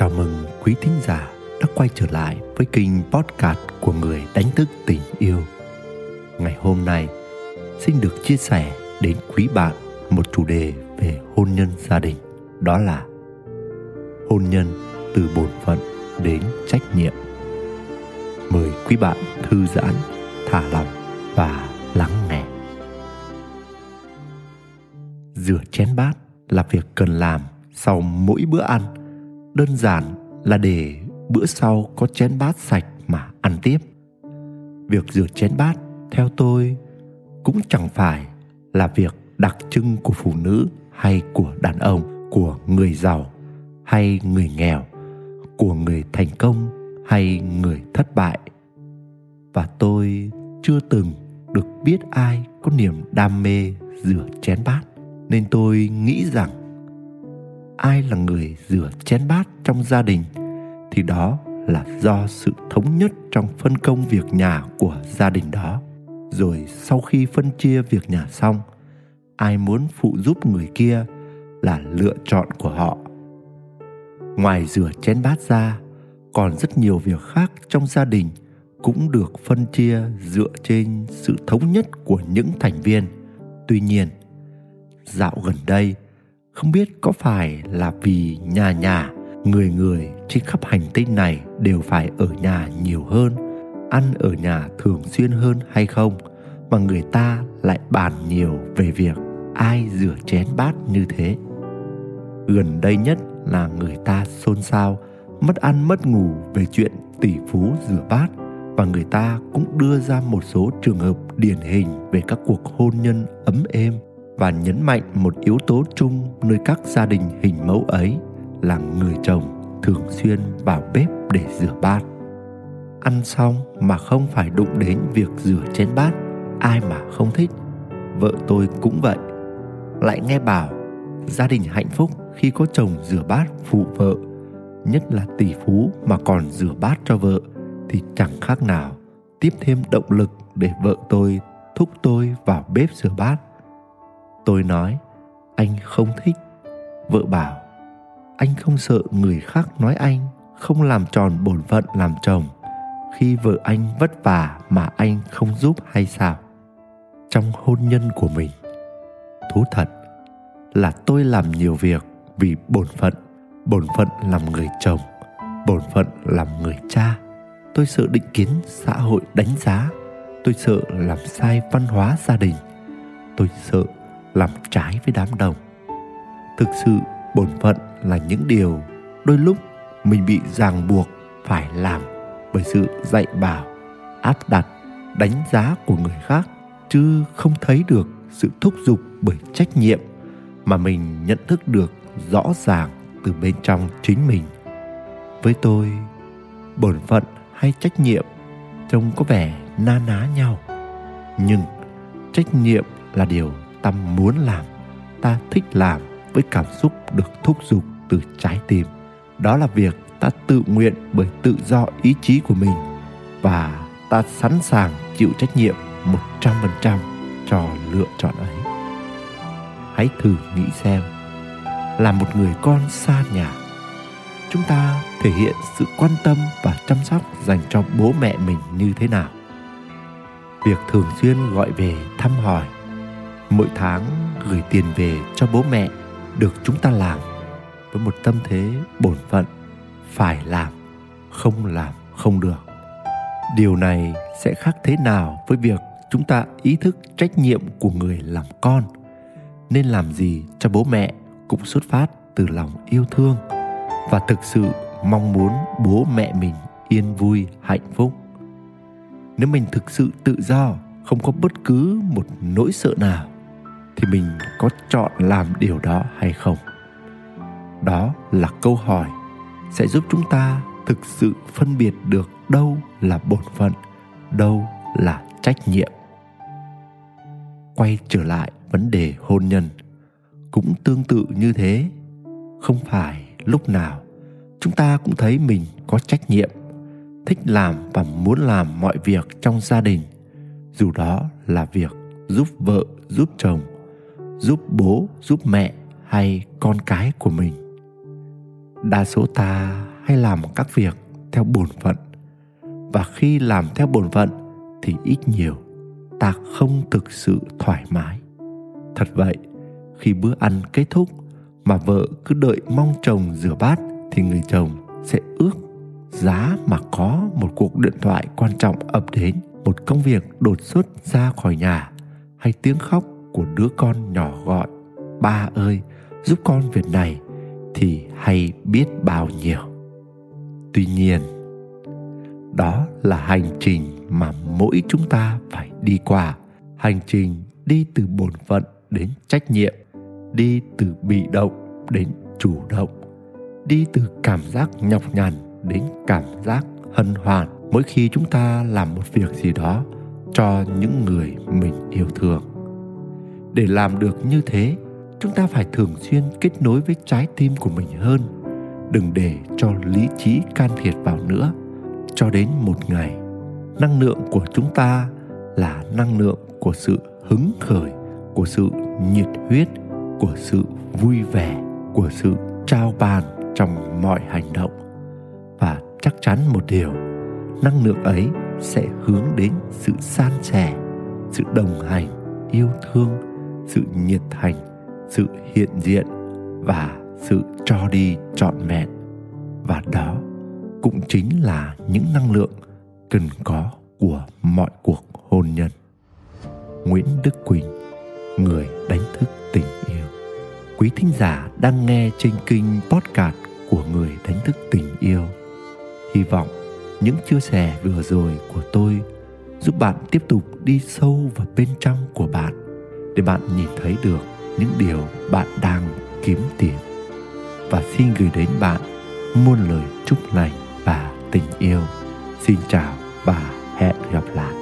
Chào mừng quý thính giả đã quay trở lại với kênh podcast của Người Đánh Thức Tình Yêu. Ngày hôm nay, xin được chia sẻ đến quý bạn một chủ đề về hôn nhân gia đình, đó là hôn nhân từ bổn phận đến trách nhiệm. Mời quý bạn thư giãn, thả lỏng và lắng nghe. Rửa chén bát là việc cần làm sau mỗi bữa ăn, đơn giản là để bữa sau có chén bát sạch mà ăn tiếp. Việc rửa chén bát, theo tôi, cũng chẳng phải là việc đặc trưng của phụ nữ hay của đàn ông, của người giàu hay người nghèo, của người thành công hay người thất bại. Và tôi chưa từng được biết ai có niềm đam mê rửa chén bát, nên tôi nghĩ rằng ai là người rửa chén bát trong gia đình thì đó là do sự thống nhất trong phân công việc nhà của gia đình đó. Rồi sau khi phân chia việc nhà xong, ai muốn phụ giúp người kia là lựa chọn của họ. Ngoài rửa chén bát ra, còn rất nhiều việc khác trong gia đình cũng được phân chia dựa trên sự thống nhất của những thành viên. Tuy nhiên, dạo gần đây, không biết có phải là vì nhà người trên khắp hành tinh này đều phải ở nhà nhiều hơn, ăn ở nhà thường xuyên hơn hay không, mà người ta lại bàn nhiều về việc ai rửa chén bát như thế. Gần đây nhất là người ta xôn xao, mất ăn mất ngủ về chuyện tỷ phú rửa bát, và người ta cũng đưa ra một số trường hợp điển hình về các cuộc hôn nhân ấm êm, và nhấn mạnh một yếu tố chung nơi các gia đình hình mẫu ấy là người chồng thường xuyên vào bếp để rửa bát. Ăn xong mà không phải đụng đến việc rửa chén bát, ai mà không thích. Vợ tôi cũng vậy. Lại nghe bảo gia đình hạnh phúc khi có chồng rửa bát phụ vợ, nhất là tỷ phú mà còn rửa bát cho vợ thì chẳng khác nào tiếp thêm động lực để vợ tôi thúc tôi vào bếp rửa bát. Tôi nói, anh không thích. Vợ bảo, anh không sợ người khác nói anh không làm tròn bổn phận làm chồng khi vợ anh vất vả mà anh không giúp hay sao? Trong hôn nhân của mình, thú thật là tôi làm nhiều việc vì bổn phận làm người chồng, bổn phận làm người cha. Tôi sợ định kiến xã hội đánh giá, tôi sợ làm sai văn hóa gia đình, tôi sợ làm trái với đám đông. Thực sự bổn phận là những điều đôi lúc mình bị ràng buộc phải làm bởi sự dạy bảo, áp đặt, đánh giá của người khác, chứ không thấy được sự thúc giục bởi trách nhiệm mà mình nhận thức được rõ ràng từ bên trong chính mình. Với tôi, bổn phận hay trách nhiệm trông có vẻ na ná nhau, nhưng trách nhiệm là điều ta muốn làm, ta thích làm với cảm xúc được thúc giục từ trái tim. Đó là việc ta tự nguyện bởi tự do ý chí của mình, và ta sẵn sàng chịu trách nhiệm 100% cho lựa chọn ấy. Hãy thử nghĩ xem, là một người con xa nhà, chúng ta thể hiện sự quan tâm và chăm sóc dành cho bố mẹ mình như thế nào? Việc thường xuyên gọi về thăm hỏi, mỗi tháng gửi tiền về cho bố mẹ được chúng ta làm với một tâm thế bổn phận, phải làm không được. Điều này sẽ khác thế nào với việc chúng ta ý thức trách nhiệm của người làm con, nên làm gì cho bố mẹ cũng xuất phát từ lòng yêu thương và thực sự mong muốn bố mẹ mình yên vui, hạnh phúc. Nếu mình thực sự tự do, không có bất cứ một nỗi sợ nào, thì mình có chọn làm điều đó hay không? Đó là câu hỏi sẽ giúp chúng ta thực sự phân biệt được đâu là bổn phận, đâu là trách nhiệm. Quay trở lại vấn đề hôn nhân, cũng tương tự như thế. Không phải lúc nào chúng ta cũng thấy mình có trách nhiệm, thích làm và muốn làm mọi việc trong gia đình, dù đó là việc giúp vợ, giúp chồng, giúp bố, giúp mẹ hay con cái của mình. Đa số ta hay làm các việc theo bổn phận. Và khi làm theo bổn phận thì ít nhiều ta không thực sự thoải mái. Thật vậy, khi bữa ăn kết thúc mà vợ cứ đợi mong chồng rửa bát thì người chồng sẽ ước giá mà có một cuộc điện thoại quan trọng ập đến, một công việc đột xuất ra khỏi nhà, hay tiếng khóc của đứa con nhỏ gọi ba ơi giúp con việc này thì hay biết bao nhiêu. Tuy nhiên, đó là hành trình mà mỗi chúng ta phải đi qua. Hành trình đi từ bổn phận đến trách nhiệm, đi từ bị động đến chủ động, đi từ cảm giác nhọc nhằn đến cảm giác hân hoan mỗi khi chúng ta làm một việc gì đó cho những người mình yêu thương. Để làm được như thế, chúng ta phải thường xuyên kết nối với trái tim của mình hơn. Đừng để cho lý trí can thiệp vào nữa, cho đến một ngày năng lượng của chúng ta là năng lượng của sự hứng khởi, của sự nhiệt huyết, của sự vui vẻ, của sự trao ban trong mọi hành động. Và chắc chắn một điều, năng lượng ấy sẽ hướng đến sự san sẻ, sự đồng hành, yêu thương, sự nhiệt thành, sự hiện diện và sự cho đi trọn vẹn. Và đó cũng chính là những năng lượng cần có của mọi cuộc hôn nhân. Nguyễn Đức Quỳnh, người đánh thức tình yêu. Quý thính giả đang nghe trên kênh podcast của Người Đánh Thức Tình Yêu. Hy vọng những chia sẻ vừa rồi của tôi giúp bạn tiếp tục đi sâu vào bên trong của bạn, để bạn nhìn thấy được những điều bạn đang kiếm tìm. Và xin gửi đến bạn muôn lời chúc lành và tình yêu. Xin chào và hẹn gặp lại.